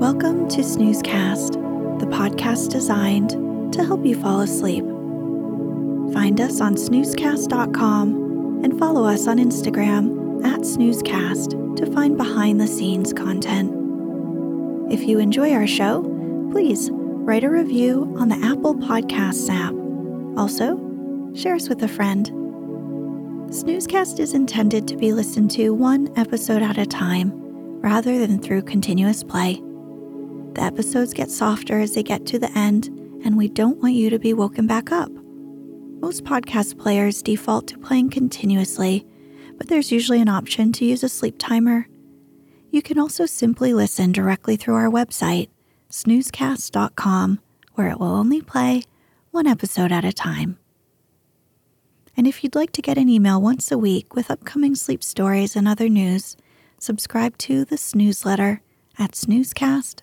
Welcome to Snoozecast, the podcast designed to help you fall asleep. Find us on snoozecast.com and follow us on Instagram @snoozecast to find behind-the-scenes content. If you enjoy our show, please write a review on the Apple Podcasts app. Also, share us with a friend. Snoozecast is intended to be listened to one episode at a time, rather than through continuous play. The episodes get softer as they get to the end, and we don't want you to be woken back up. Most podcast players default to playing continuously, but there's usually an option to use a sleep timer. You can also simply listen directly through our website, snoozecast.com, where it will only play one episode at a time. And if you'd like to get an email once a week with upcoming sleep stories and other news, subscribe to the Snoozeletter at snoozecast.com.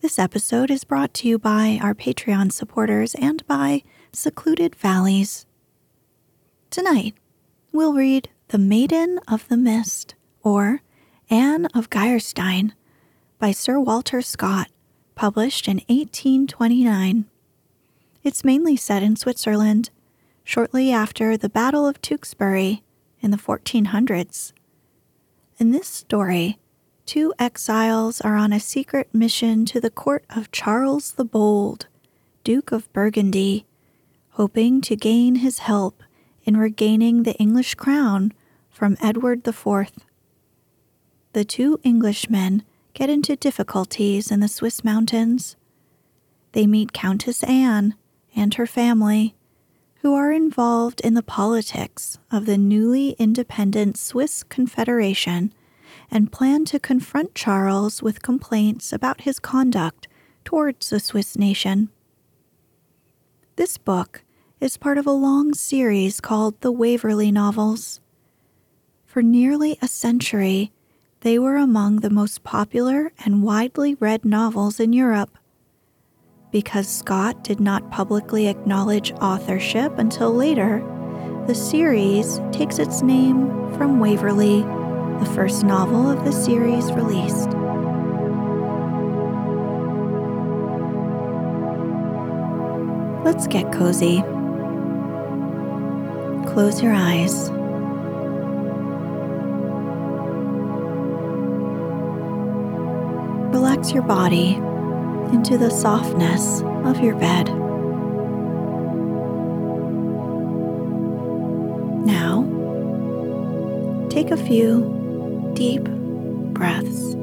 This episode is brought to you by our Patreon supporters and by Secluded Valleys. Tonight, we'll read The Maiden of the Mist, or Anne of Geierstein, by Sir Walter Scott, published in 1829. It's mainly set in Switzerland, shortly after the Battle of Tewkesbury in the 1400s. In this story, two exiles are on a secret mission to the court of Charles the Bold, Duke of Burgundy, hoping to gain his help in regaining the English crown from Edward IV. The two Englishmen get into difficulties in the Swiss mountains. They meet Countess Anne and her family, who are involved in the politics of the newly independent Swiss Confederation and plan to confront Charles with complaints about his conduct towards the Swiss nation. This book is part of a long series called the Waverley novels. For nearly a century, they were among the most popular and widely read novels in Europe. Because Scott did not publicly acknowledge authorship until later, the series takes its name from Waverley, the first novel of the series released. Let's get cozy. Close your eyes. Relax your body into the softness of your bed. Now, take a few deep breaths.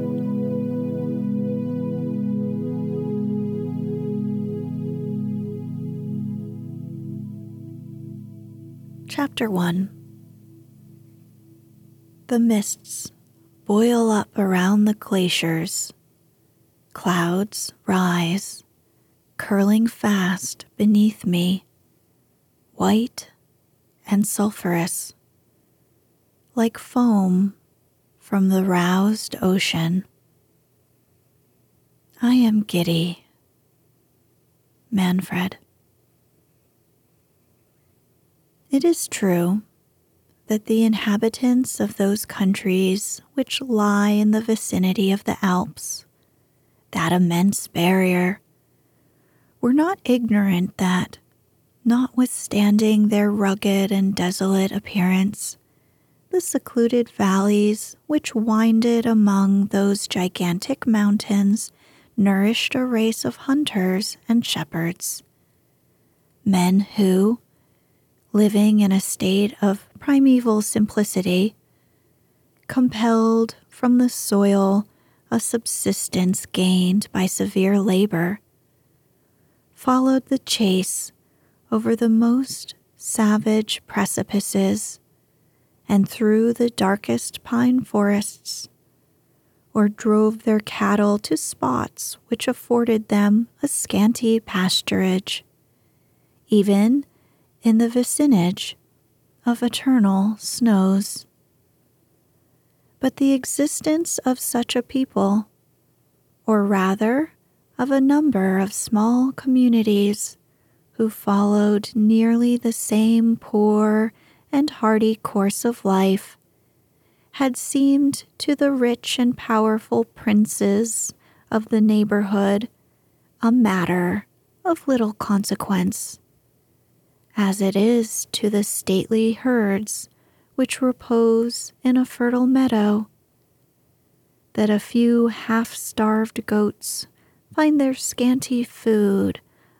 Chapter 1. The mists boil up around the glaciers. Clouds rise curling fast beneath me, white and sulphurous, like foam from the roused ocean. I am giddy. Manfred. It is true that the inhabitants of those countries which lie in the vicinity of the Alps, that immense barrier, were not ignorant that, notwithstanding their rugged and desolate appearance, the secluded valleys which winded among those gigantic mountains nourished a race of hunters and shepherds, men who, living in a state of primeval simplicity, compelled from the soil a subsistence gained by severe labor, followed the chase over the most savage precipices and through the darkest pine forests, or drove their cattle to spots which afforded them a scanty pasturage, even in the vicinage of eternal snows. But the existence of such a people, or rather of a number of small communities who followed nearly the same poor and hardy course of life, had seemed to the rich and powerful princes of the neighborhood a matter of little consequence, as it is to the stately herds which repose in a fertile meadow, that a few half-starved goats find their scanty food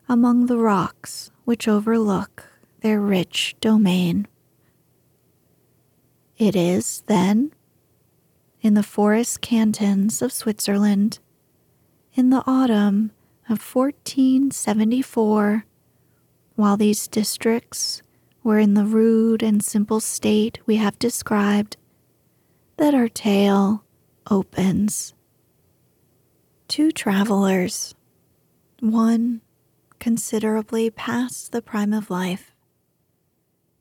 among the rocks which overlook their rich domain. It is, then, in the forest cantons of Switzerland, in the autumn of 1474, while these districts were in the rude and simple state we have described, that our tale opens. Two travelers, one considerably past the prime of life,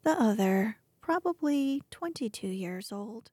the other probably 22 years old.